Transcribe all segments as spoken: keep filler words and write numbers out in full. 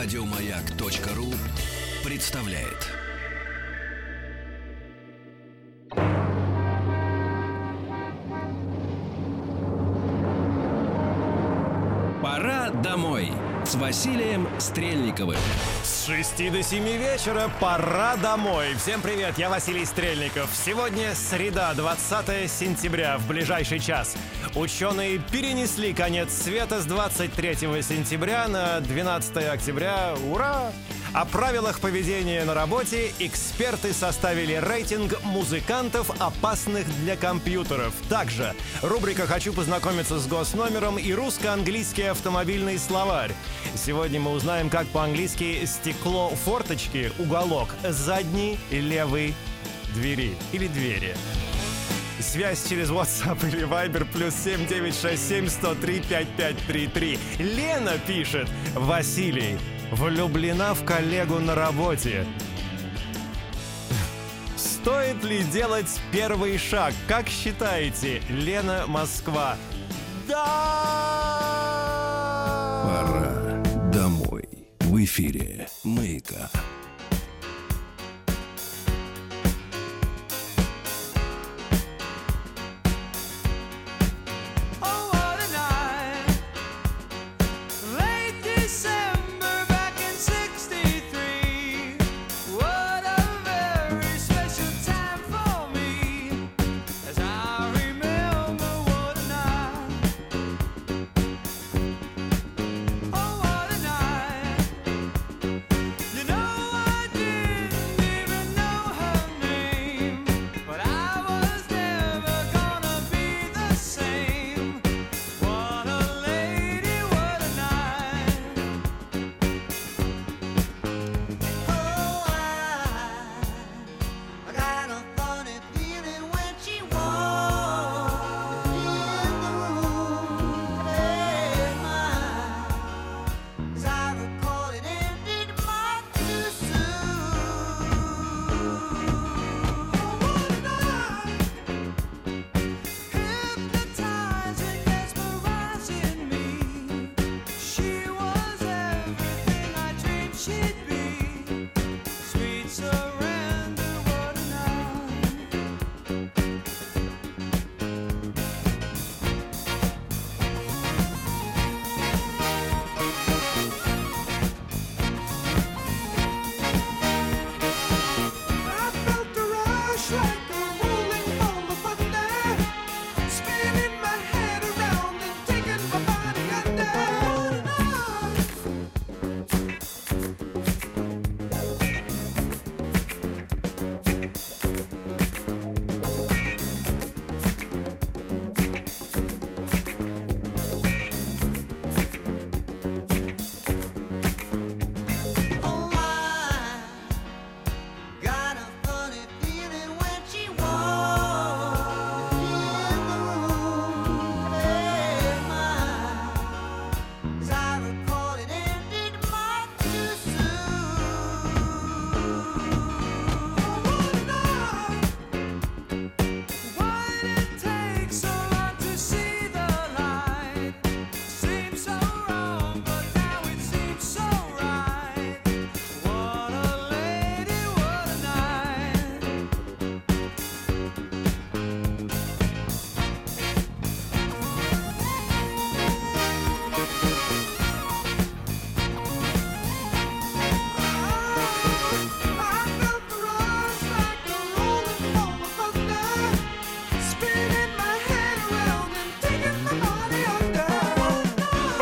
Радиомаяк.ру представляет. Пора домой с Василием Стрельниковым. С шести до семи вечера пора домой. Всем привет, я Василий Стрельников. Сегодня среда, двадцатое сентября, в ближайший час. Ученые перенесли конец света с двадцать третьего сентября на двенадцатое октября. Ура! О правилах поведения на работе эксперты составили рейтинг музыкантов, опасных для компьютеров. Также рубрика «Хочу познакомиться с госномером» и русско-английский автомобильный словарь. Сегодня мы узнаем, как по-английски «стекло форточки», «уголок задней левой двери» или «двери». Связь через WhatsApp или Viber плюс семь девять шесть семь сто три пятьдесят пять тридцать три. Лена пишет: «Василий, влюблена в коллегу на работе. Стоит ли делать первый шаг? Как считаете?» Лена, Москва. Да! Пора домой. В эфире «Маяка».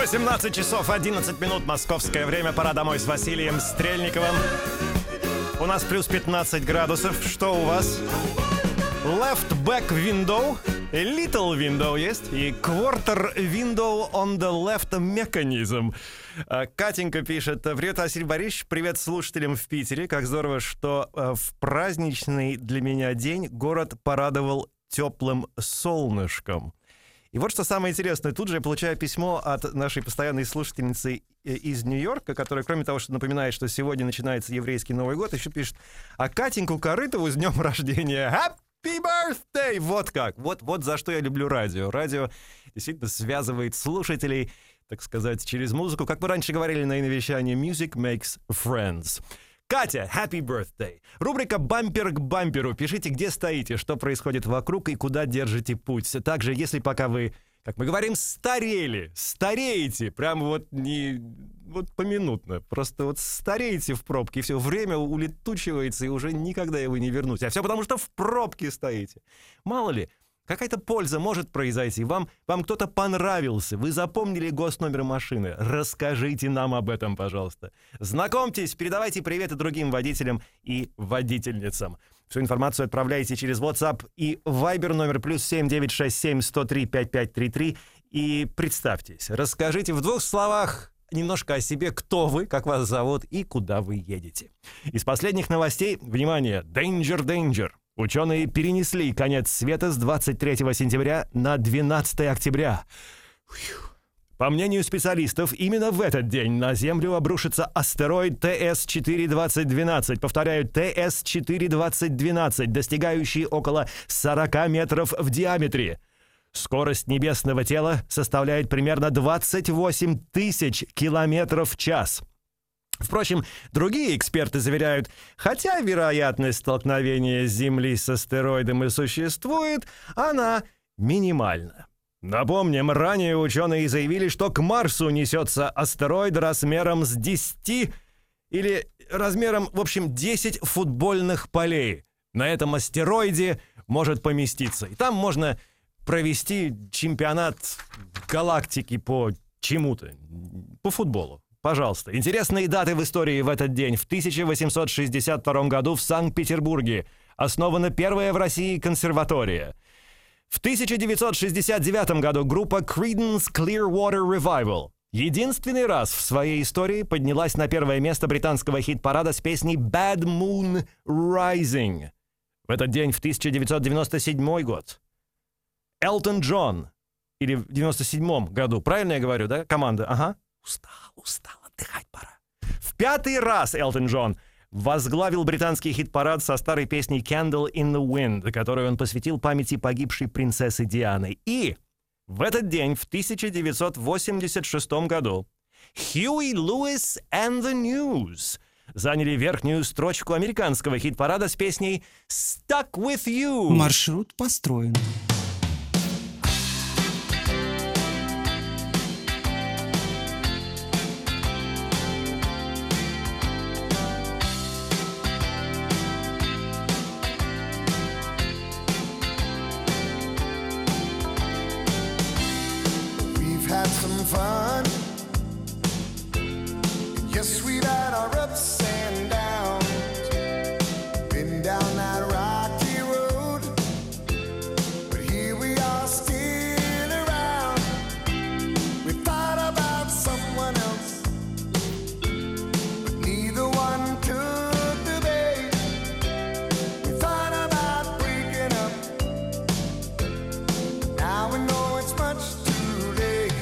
семнадцать часов одиннадцать минут, московское время. Пора домой с Василием Стрельниковым. У нас плюс пятнадцать градусов. Что у вас? Left back window, little window есть и quarter window on the left mechanism. Катенька пишет: «Привет, Василий Борисович, привет слушателям в Питере. Как здорово, что в праздничный для меня день город порадовал теплым солнышком». И вот что самое интересное, тут же я получаю письмо от нашей постоянной слушательницы из Нью-Йорка, которая, кроме того, что напоминает, что сегодня начинается еврейский Новый год, еще пишет: «А Катеньку Корытову с днем рождения!» Happy birthday! Вот как. Вот, вот за что я люблю радио. Радио действительно связывает слушателей, так сказать, через музыку. Как мы раньше говорили на иновещании, music makes friends. Катя, happy birthday! Рубрика «Бампер к бамперу». Пишите, где стоите, что происходит вокруг и куда держите путь. Также, если пока вы, как мы говорим, старели, стареете, прям вот не вот поминутно, просто вот стареете в пробке, и все время улетучивается, и уже никогда его не вернуть. А все потому, что в пробке стоите. Мало ли, какая-то польза может произойти. Вам, вам кто-то понравился. Вы запомнили госномер машины. Расскажите нам об этом, пожалуйста. Знакомьтесь, передавайте привет и другим водителям и водительницам. Всю информацию отправляйте через WhatsApp и Viber номер плюс семь девять шесть семь сто три пятьдесят пять тридцать три. И представьтесь. Расскажите в двух словах немножко о себе, кто вы, как вас зовут и куда вы едете. Из последних новостей, внимание, Danger, Danger. Ученые перенесли конец света с двадцать третьего сентября на двенадцатое октября. Фью. По мнению специалистов, именно в этот день на Землю обрушится астероид тэ эс четыре двадцать двенадцать, повторяю, тэ эс четыре двадцать двенадцать, достигающий около сорок метров в диаметре. Скорость небесного тела составляет примерно двадцать восемь тысяч километров в час. Впрочем, другие эксперты заверяют, хотя вероятность столкновения Земли с астероидом и существует, она минимальна. Напомним, ранее ученые заявили, что к Марсу несется астероид размером с десять, или размером, в общем, десять футбольных полей. На этом астероиде может поместиться. И там можно провести чемпионат галактики по чему-то, по футболу. Пожалуйста. Интересные даты в истории в этот день. В тысяча восемьсот шестьдесят втором году в Санкт-Петербурге основана первая в России консерватория. В тысяча девятьсот шестьдесят девятом году группа Creedence Clearwater Revival единственный раз в своей истории поднялась на первое место британского хит-парада с песней Bad Moon Rising. В этот день, в тысяча девятьсот девяносто седьмом год, Elton John, или в девяносто седьмом году, правильно я говорю, да, команда? Ага. Устал, устал, отдыхать пора. В пятый раз Элтон Джон возглавил британский хит-парад со старой песней «Candle in the Wind», которую он посвятил памяти погибшей принцессы Дианы. И в этот день, в тысяча девятьсот восемьдесят шестом году, Хьюи Луис and the News заняли верхнюю строчку американского хит-парада с песней «Stuck with you». Маршрут построен. Fun. Yes, we've had our ups and downs, been down that rocky road, but here we are still around. We thought about someone else, but neither one took the bait. We thought about breaking up, now we know it's much too late.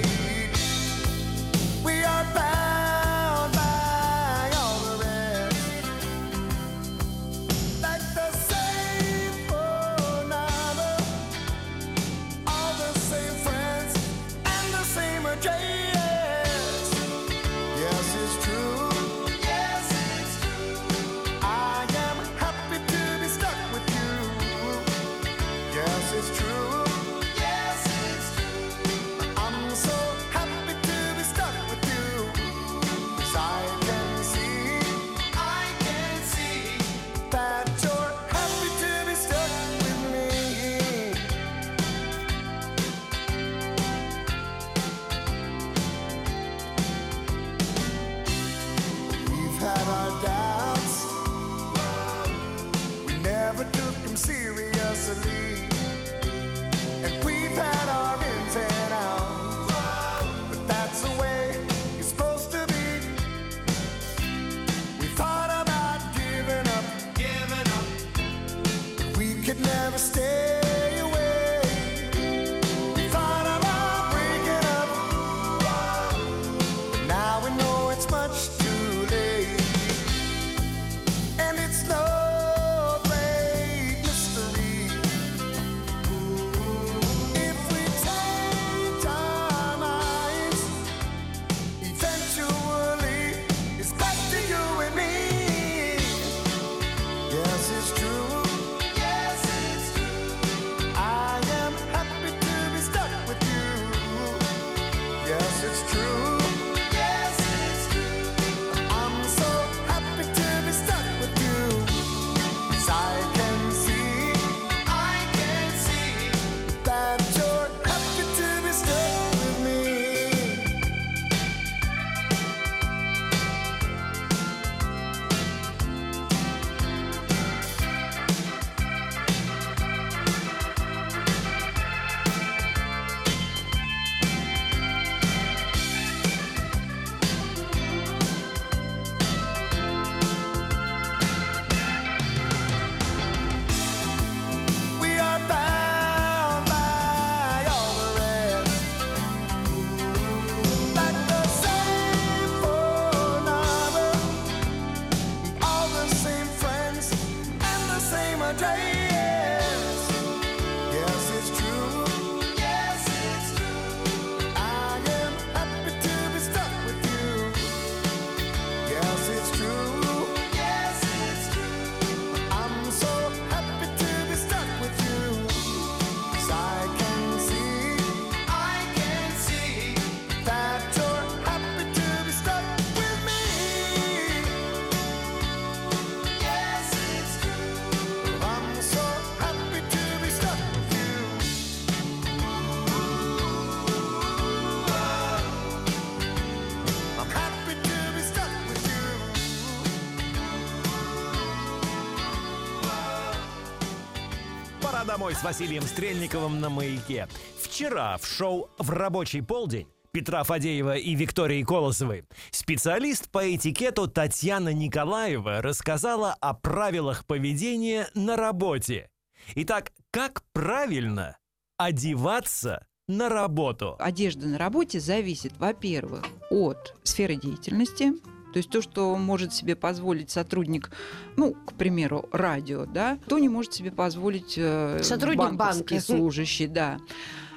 домой» с Василием Стрельниковым на «Маяке». Вчера в шоу «В рабочий полдень» Петра Фадеева и Виктории Колосовой специалист по этикету Татьяна Николаева рассказала о правилах поведения на работе. Итак, как правильно одеваться на работу? Одежда на работе зависит, во-первых, от сферы деятельности. То есть то, что может себе позволить сотрудник, ну, к примеру, радио, да, то не может себе позволить э, банковский банки. служащий, да.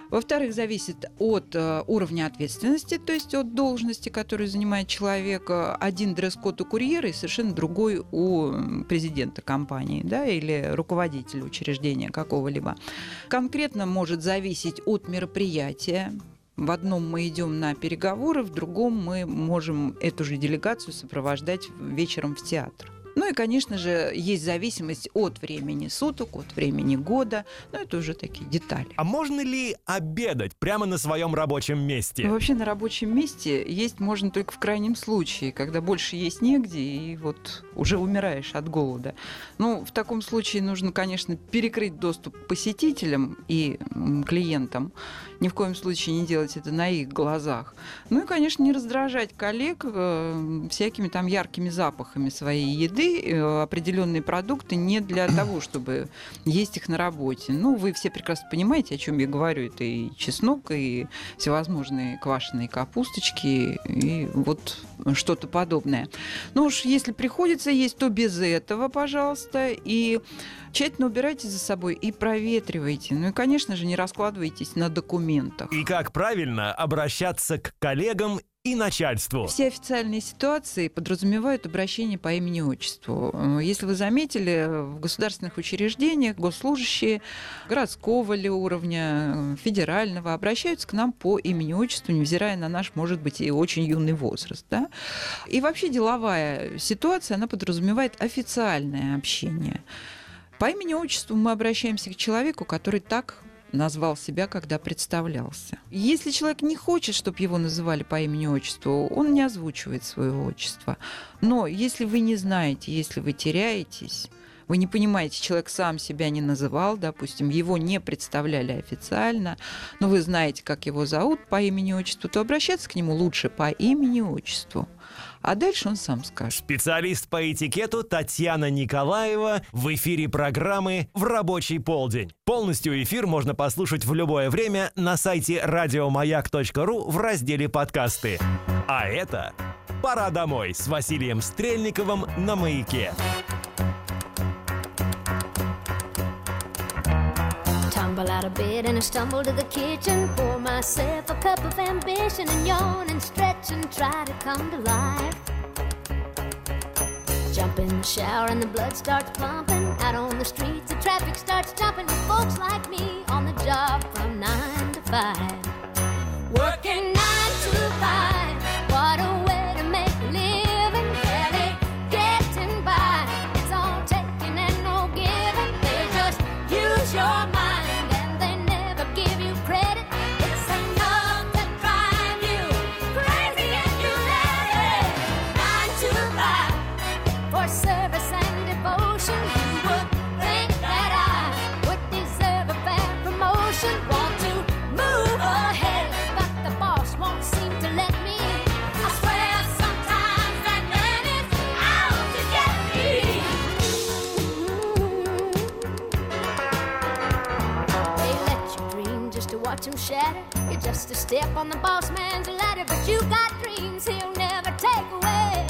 Во-вторых, зависит от э, уровня ответственности, то есть от должности, которую занимает человек. Один дресс-код у курьера и совершенно другой у президента компании, да, или руководителя учреждения какого-либо. Конкретно может зависеть от мероприятия. В одном мы идем на переговоры, в другом мы можем эту же делегацию сопровождать вечером в театр. Ну и, конечно же, есть зависимость от времени суток, от времени года. Но это уже такие детали. А можно ли обедать прямо на своем рабочем месте? Ну, вообще на рабочем месте есть можно только в крайнем случае, когда больше есть негде, и вот уже умираешь от голода. Ну, в таком случае нужно, конечно, перекрыть доступ к посетителям и клиентам. Ни в коем случае не делать это на их глазах. Ну и, конечно, не раздражать коллег э, всякими там яркими запахами своей еды. Определенные продукты не для того, чтобы есть их на работе. Ну, вы все прекрасно понимаете, о чем я говорю. Это и чеснок, и всевозможные квашеные капусточки, и вот что-то подобное. Ну уж если приходится есть, то без этого, пожалуйста. И тщательно убирайте за собой и проветривайте. Ну и, конечно же, не раскладывайтесь на документах. И как правильно обращаться к коллегам и начальству. Все официальные ситуации подразумевают обращение по имени и отчеству. Если вы заметили, в государственных учреждениях госслужащие городского ли уровня, федерального, обращаются к нам по имени и отчеству, невзирая на наш, может быть, и очень юный возраст. Да? И вообще деловая ситуация, она подразумевает официальное общение. По имени и отчеству мы обращаемся к человеку, который так назвал себя, когда представлялся. Если человек не хочет, чтобы его называли по имени-отчеству, он не озвучивает своего отчества. Но если вы не знаете, если вы теряетесь, вы не понимаете, человек сам себя не называл, допустим, его не представляли официально, но вы знаете, как его зовут по имени-отчеству, то обращаться к нему лучше по имени-отчеству. А дальше он сам скажет. Специалист по этикету Татьяна Николаева в эфире программы «В рабочий полдень». Полностью эфир можно послушать в любое время на сайте радиомаяк точка ру в разделе «Подкасты». А это «Пора домой» с Василием Стрельниковым на «Маяке». Out of bed and I stumble to the kitchen, pour myself a cup of ambition and yawn and stretch and try to come to life. Jump in the shower and the blood starts pumping. Out on the streets the traffic starts jumping with folks like me on the job from nine to five. Working nine to five, what a way to make a living. Barely getting by, it's all taking and no giving. They just use your mind. Him shatter. You're just a step on the boss man's ladder, but you got dreams he'll never take away.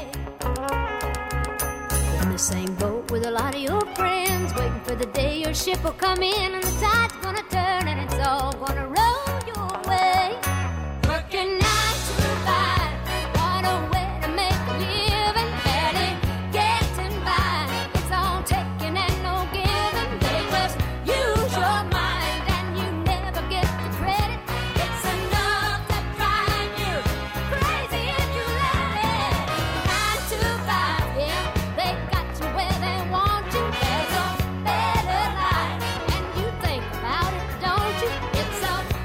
In the same boat with a lot of your friends, waiting for the day your ship will come in and the tide's gonna turn and it's all gonna roll your way. Working nine to five, what a way to make a living. Barely getting by, it's all taking and no giving. They just use your mind. It's up.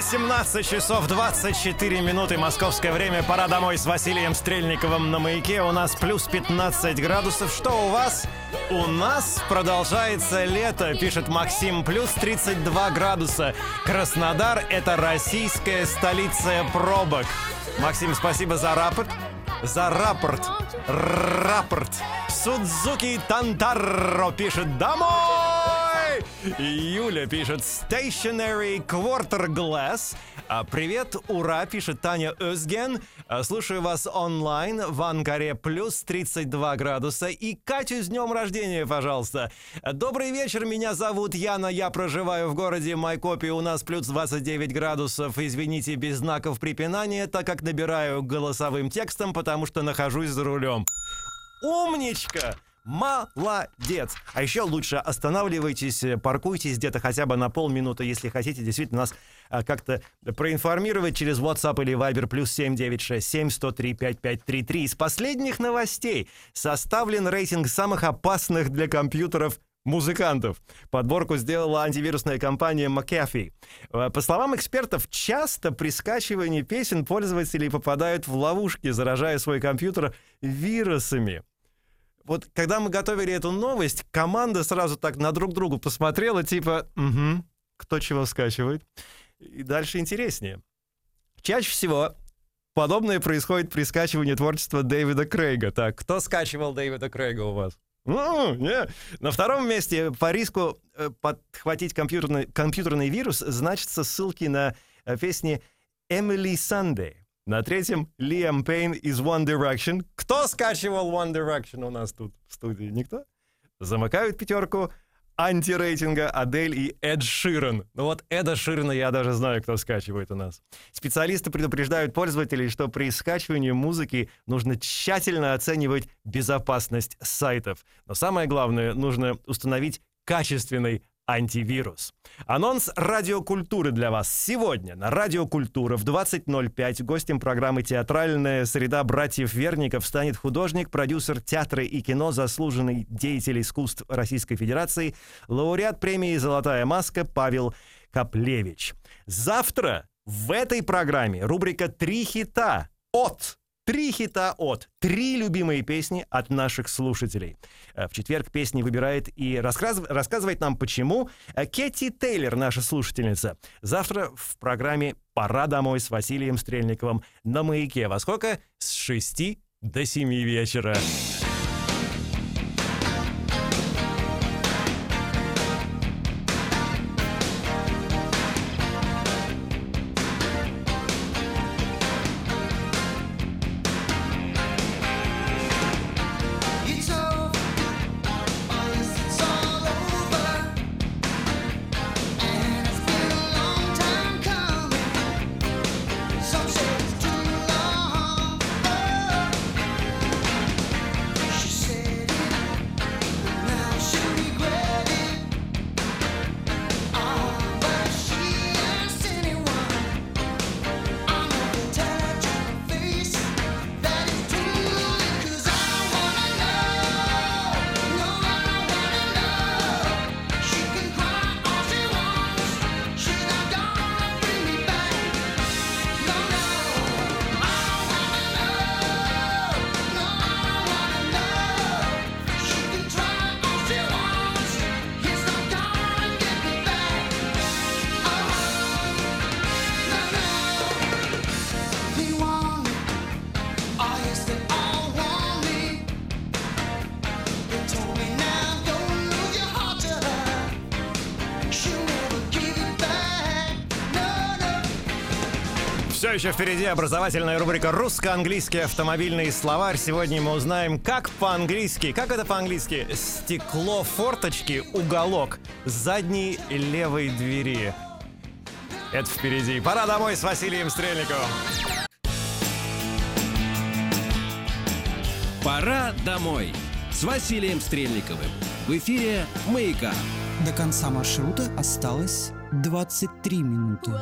восемнадцать часов двадцать четыре минуты московское время. Пора домой с Василием Стрельниковым на Маяке. У нас плюс пятнадцать градусов. Что у вас? У нас продолжается лето, пишет Максим. Плюс тридцать два градуса. Краснодар – это российская столица пробок. Максим, спасибо за рапорт. За рапорт. Рапорт. Судзуки Тантаро пишет «Домой!». Юля пишет «Stationary Quarter Glass». «Привет, ура!» пишет Таня Özgen. «Слушаю вас онлайн в Анкаре, плюс тридцать два градуса. И Катю с днем рождения, пожалуйста!» «Добрый вечер, меня зовут Яна, я проживаю в городе Майкопе, у нас плюс двадцать девять градусов. Извините, без знаков препинания, так как набираю голосовым текстом, потому что нахожусь за рулем». Умничка! Молодец! А еще лучше останавливайтесь, паркуйтесь где-то хотя бы на полминуты, если хотите действительно нас а, как-то проинформировать через WhatsApp или Viber плюс семь девять шесть семь сто три пять пять три три. Из последних новостей составлен рейтинг самых опасных для компьютеров музыкантов. Подборку сделала антивирусная компания McAfee. По словам экспертов, часто при скачивании песен пользователи попадают в ловушки, заражая свой компьютер вирусами. Вот когда мы готовили эту новость, команда сразу так на друг друга посмотрела, типа, угу, кто чего скачивает. И дальше интереснее. Чаще всего подобное происходит при скачивании творчества Дэвида Крейга. Так, кто скачивал Дэвида Крейга у вас? Ну, не. На втором месте по риску подхватить компьютерный, компьютерный вирус значатся ссылки на песни Эмили Сандей. На третьем Liam Пейн из One Direction. Кто скачивал One Direction у нас тут в студии? Никто? Замыкают пятерку антирейтинга Адель и Эд Ширан. Ну вот Эда Ширана я даже знаю, кто скачивает у нас. Специалисты предупреждают пользователей, что при скачивании музыки нужно тщательно оценивать безопасность сайтов. Но самое главное, нужно установить качественный антивирус. Анонс радиокультуры для вас. Сегодня на Радиокультура в двадцать ноль пять гостем программы «Театральная среда» братьев Верников станет художник, продюсер театра и кино, заслуженный деятель искусств Российской Федерации, лауреат премии «Золотая маска» Павел Каплевич. Завтра в этой программе рубрика «Три хита от». Три хита от. Три любимые песни от наших слушателей. В четверг песни выбирает и раскраз... рассказывает нам, почему. Кэти Тейлер, наша слушательница. Завтра в программе «Пора домой» с Василием Стрельниковым на Маяке. Во сколько? С шести до семи вечера. Еще впереди образовательная рубрика «Русско-английский автомобильный словарь». Сегодня мы узнаем, как по-английски, как это по-английски, стекло форточки, уголок задней левой двери. Это впереди. Пора домой с Василием Стрельниковым. Пора домой с Василием Стрельниковым. В эфире «Маяка». До конца маршрута осталось двадцать три минуты.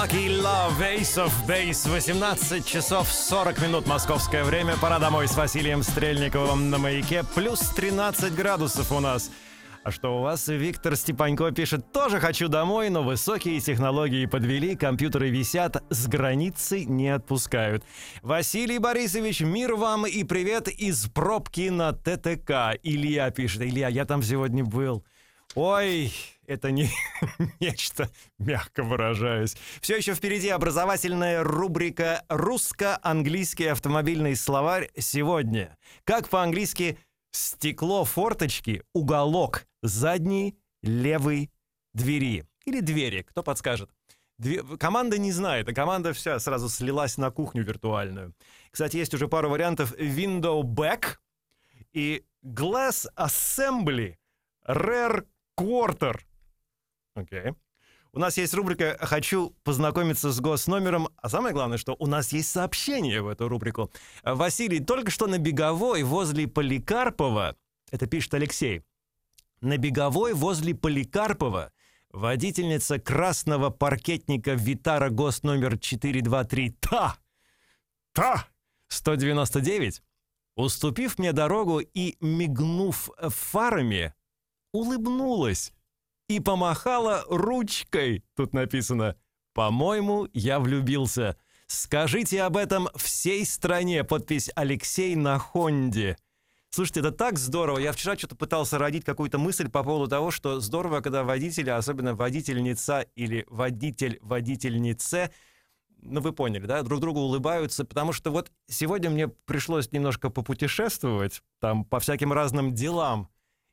Lucky Love, Ace of Base. восемнадцать часов сорок минут московское время. Пора домой с Василием Стрельниковым на маяке. Плюс тринадцать градусов у нас. А что у вас? Виктор Степанько пишет: тоже хочу домой, но высокие технологии подвели, компьютеры висят, с границы не отпускают. Василий Борисович, мир вам и привет из пробки на ТТК. Илья пишет: Илья, я там сегодня был. Ой, это не нечто, мягко выражаясь. Все еще впереди образовательная рубрика «Русско-английский автомобильный словарь» сегодня. Как по-английски «стекло форточки, уголок задней левой двери». Или двери, кто подскажет. Две... Команда не знает, а команда вся сразу слилась на кухню виртуальную. Кстати, есть уже пару вариантов: «window back» и «glass assembly». Rare Quarter. Окей. Okay. У нас есть рубрика «Хочу познакомиться с госномером», а самое главное, что у нас есть сообщение в эту рубрику. Василий, только что на Беговой возле Поликарпова, это пишет Алексей, на Беговой возле Поликарпова водительница красного паркетника Витара госномер четыреста двадцать три ТА ТА сто девяносто девять, уступив мне дорогу и мигнув фарами, улыбнулась и помахала ручкой. Тут написано: «По-моему, я влюбился. Скажите об этом всей стране». Подпись «Алексей на Хонде». Слушайте, это так здорово. Я вчера что-то пытался родить какую-то мысль по поводу того, что здорово, когда водители, особенно водительница или водитель-водительнице, ну вы поняли, да, друг другу улыбаются, потому что вот сегодня мне пришлось немножко попутешествовать там по всяким разным делам.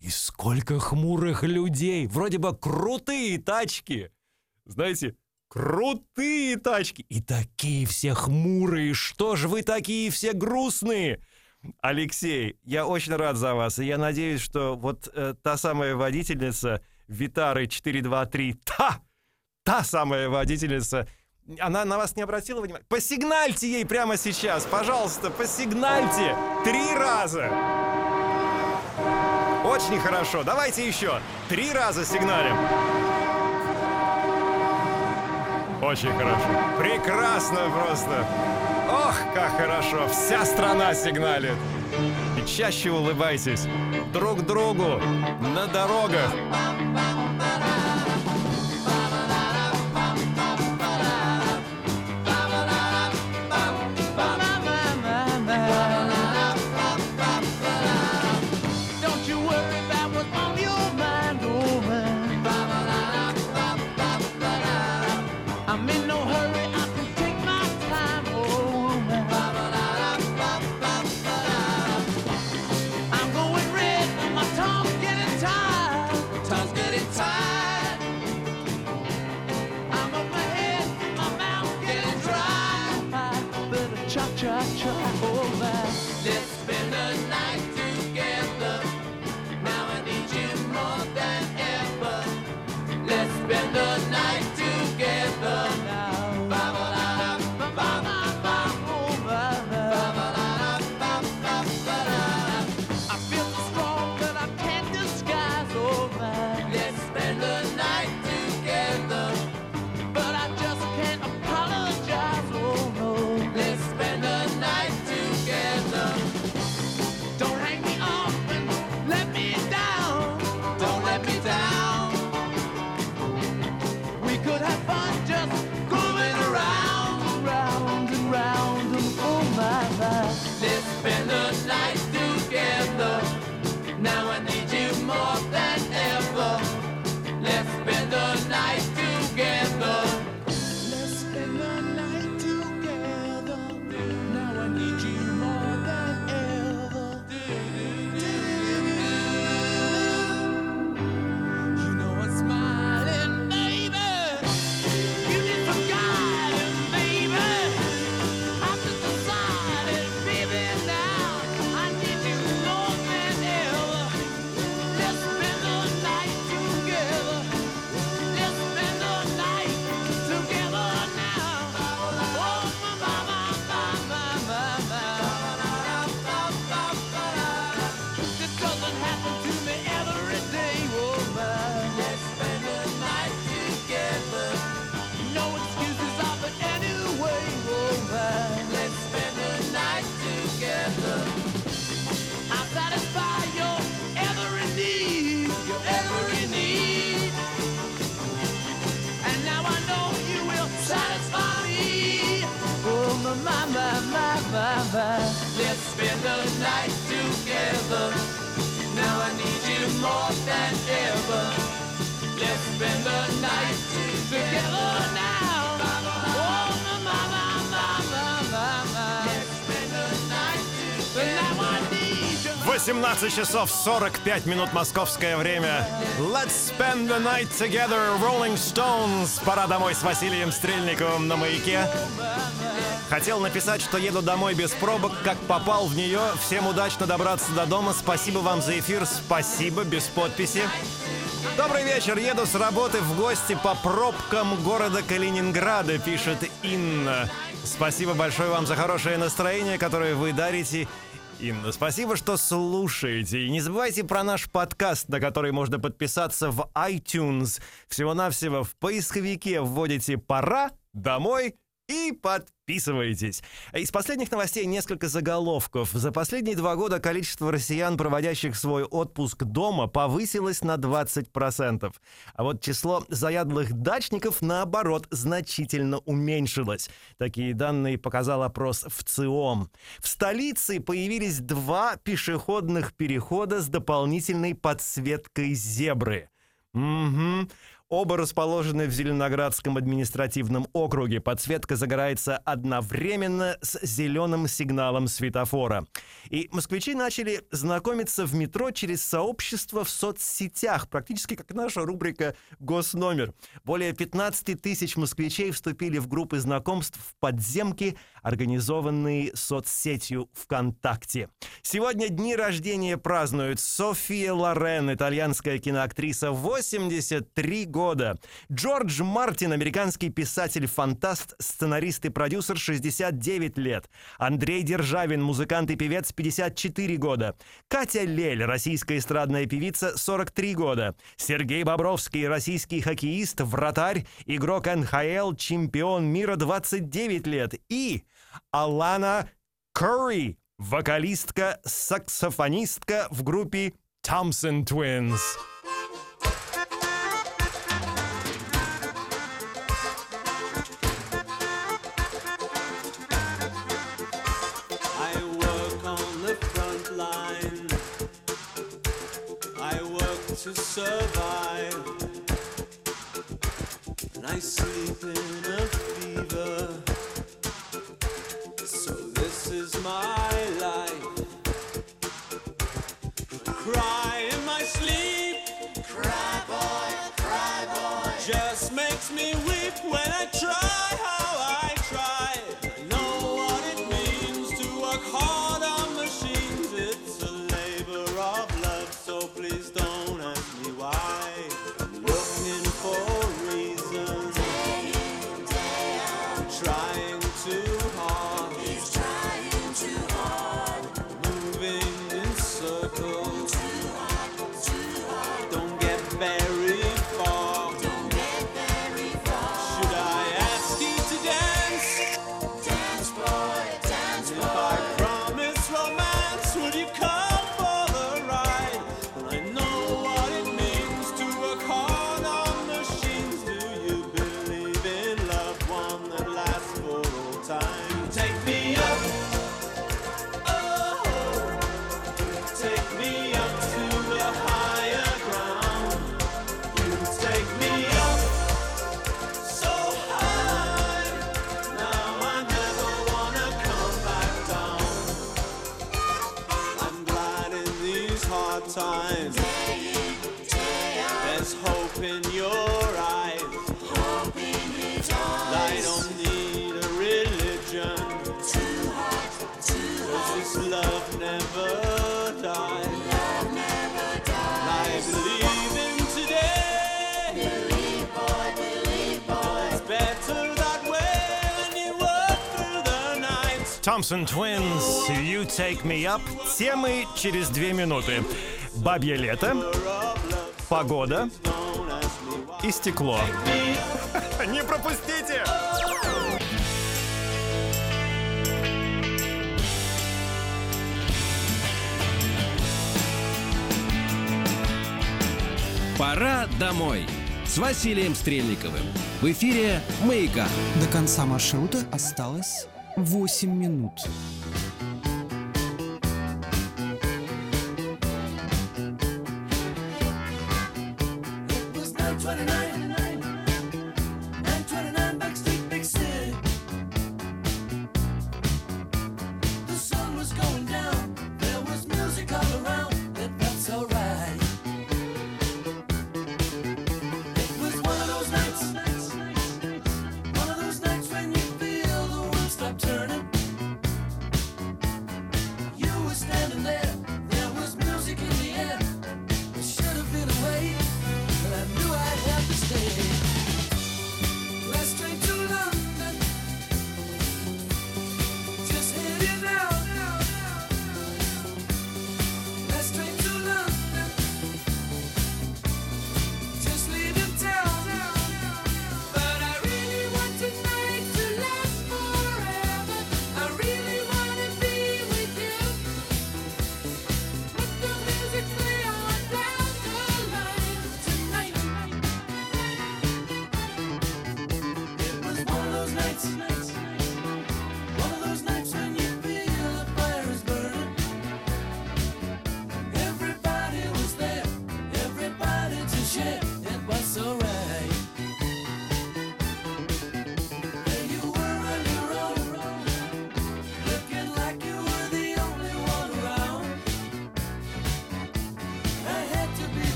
И сколько хмурых людей! Вроде бы крутые тачки! Знаете, крутые тачки! И такие все хмурые! Что ж вы такие все грустные? Алексей, я очень рад за вас. И я надеюсь, что вот э, та самая водительница Витары четыреста двадцать три, та, та самая водительница, она на вас не обратила внимания? Посигнальте ей прямо сейчас! Пожалуйста, посигнальте! Три раза! Очень хорошо. Давайте еще. Три раза сигналим. Очень хорошо. Прекрасно просто. Ох, как хорошо. Вся страна сигналит. И чаще улыбайтесь друг другу на дорогах. Let's spend the night together. восемнадцать часов сорок пять минут московское время. Let's spend the night together, Rolling Stones. Пора домой с Василием Стрельниковым на маяке. Хотел написать, что еду домой без пробок, как попал в нее. Всем удачно добраться до дома. Спасибо вам за эфир. Спасибо, без подписи. Добрый вечер. Еду с работы в гости по пробкам города Калининграда, пишет Инна. Спасибо большое вам за хорошее настроение, которое вы дарите. Инна, спасибо, что слушаете. И не забывайте про наш подкаст, на который можно подписаться в iTunes. Всего-навсего в поисковике вводите «Пора домой» и подписывайтесь. Из последних новостей несколько заголовков. За последние два года количество россиян, проводящих свой отпуск дома, повысилось на двадцать процентов. А вот число заядлых дачников, наоборот, значительно уменьшилось. Такие данные показал опрос в ЦИОМ. В столице появились два пешеходных перехода с дополнительной подсветкой зебры. Угу. Оба расположены в Зеленоградском административном округе. Подсветка загорается одновременно с зеленым сигналом светофора. И москвичи начали знакомиться в метро через сообщество в соцсетях, практически как наша рубрика «Госномер». Более пятнадцать тысяч москвичей вступили в группы знакомств в подземке, организованные соцсетью ВКонтакте. Сегодня дни рождения празднуют София Лорен, итальянская киноактриса, восемьдесят три года. Года. Джордж Мартин, американский писатель-фантаст, сценарист и продюсер, шестьдесят девять лет. Андрей Державин, музыкант и певец, пятьдесят четыре года. Катя Лель, российская эстрадная певица, сорок три года. Сергей Бобровский, российский хоккеист, вратарь, игрок эн ха эл, чемпион мира, двадцать девять лет. И Alana Curry, вокалистка-саксофонистка в группе Thompson Twins. To survive, and I sleep in a fever, so this is my life, I cry in my sleep, cry boy, cry boy, just makes me weep when I try how I try, I know what it means to work hard on machines, it's a labor of love, so please don't. Thompson Twins, You Take Me Up. Темы через две минуты. Бабье лето, погода и стекло. Не пропустите! Пора домой с Василием Стрельниковым. В эфире «Маяка». До конца маршрута осталось восемь минут. It was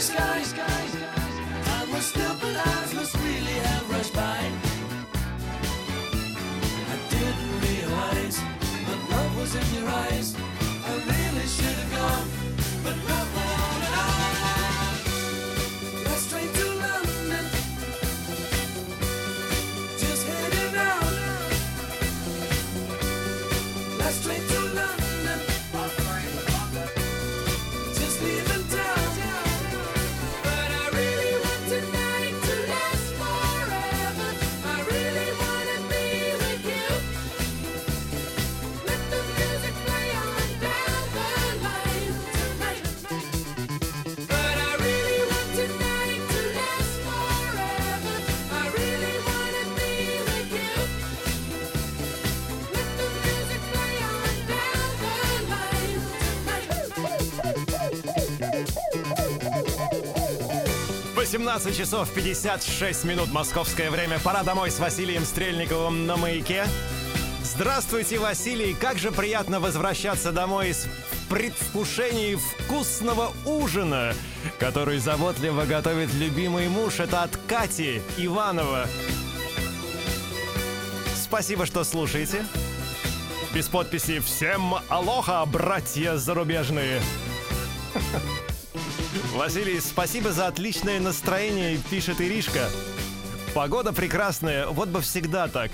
starry skies, and my stupid eyes must really have rushed by. I didn't realize, but love was in your eyes. I really should have gone, but love won't allow. Got straight to London, just headed out. Got straight to London. семнадцать часов пятьдесят шесть минут московское время. Пора домой с Василием Стрельниковым на маяке. Здравствуйте, Василий. Как же приятно возвращаться домой с предвкушением вкусного ужина, который заботливо готовит любимый муж. Это от Кати Иванова. Спасибо, что слушаете. Без подписи «Всем алоха, братья зарубежные». Василий, спасибо за отличное настроение, пишет Иришка. Погода прекрасная, вот бы всегда так.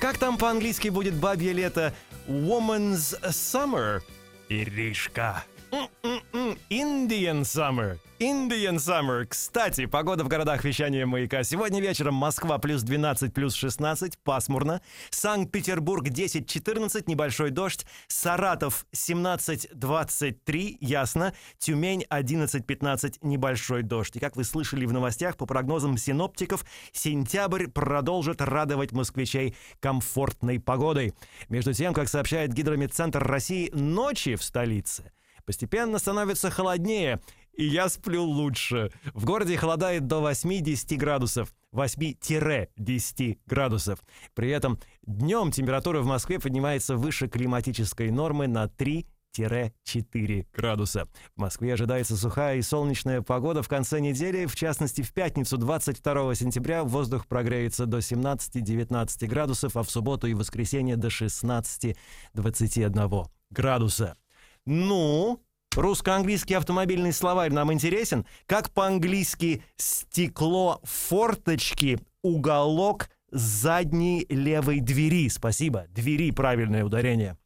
Как там по-английски будет бабье лето? Woman's summer, Иришка. Mm-mm-mm. Indian summer, Indian summer. Кстати, погода в городах вещания маяка. Сегодня вечером Москва плюс двенадцать, плюс шестнадцать, пасмурно. Санкт-Петербург десять-четырнадцать, небольшой дождь. Саратов семнадцать-двадцать три, ясно. Тюмень одиннадцать-пятнадцать, небольшой дождь. И как вы слышали в новостях, по прогнозам синоптиков, сентябрь продолжит радовать москвичей комфортной погодой. Между тем, как сообщает Гидрометцентр России, ночи в столице постепенно становится холоднее, и я сплю лучше. В городе холодает до восьми-десяти градусов. восемь-десять градусов. При этом днем температура в Москве поднимается выше климатической нормы на три-четыре градуса. В Москве ожидается сухая и солнечная погода в конце недели. В частности, в пятницу, двадцать второго сентября, воздух прогреется до семнадцати-девятнадцати градусов, а в субботу и воскресенье до шестнадцати-двадцати одного градуса. Ну, русско-английский автомобильный словарь нам интересен. Как по-английски стекло форточки, уголок задней левой двери? Спасибо. Двери, правильное ударение.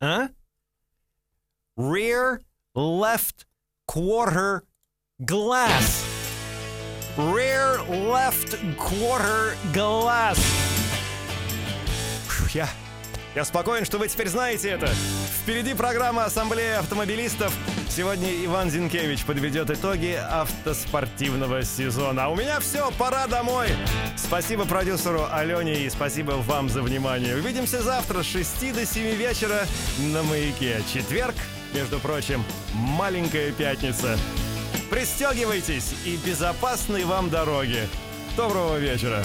А? Rear left quarter glass. Rear left quarter glass. Фу, я... Я спокоен, что вы теперь знаете это. Впереди программа «Ассамблея автомобилистов». Сегодня Иван Зинкевич подведет итоги автоспортивного сезона. А у меня все, пора домой. Спасибо продюсеру Алене и спасибо вам за внимание. Увидимся завтра с шести до семи вечера на «Маяке». Четверг, между прочим, маленькая пятница. Пристегивайтесь и безопасной вам дороги. Доброго вечера.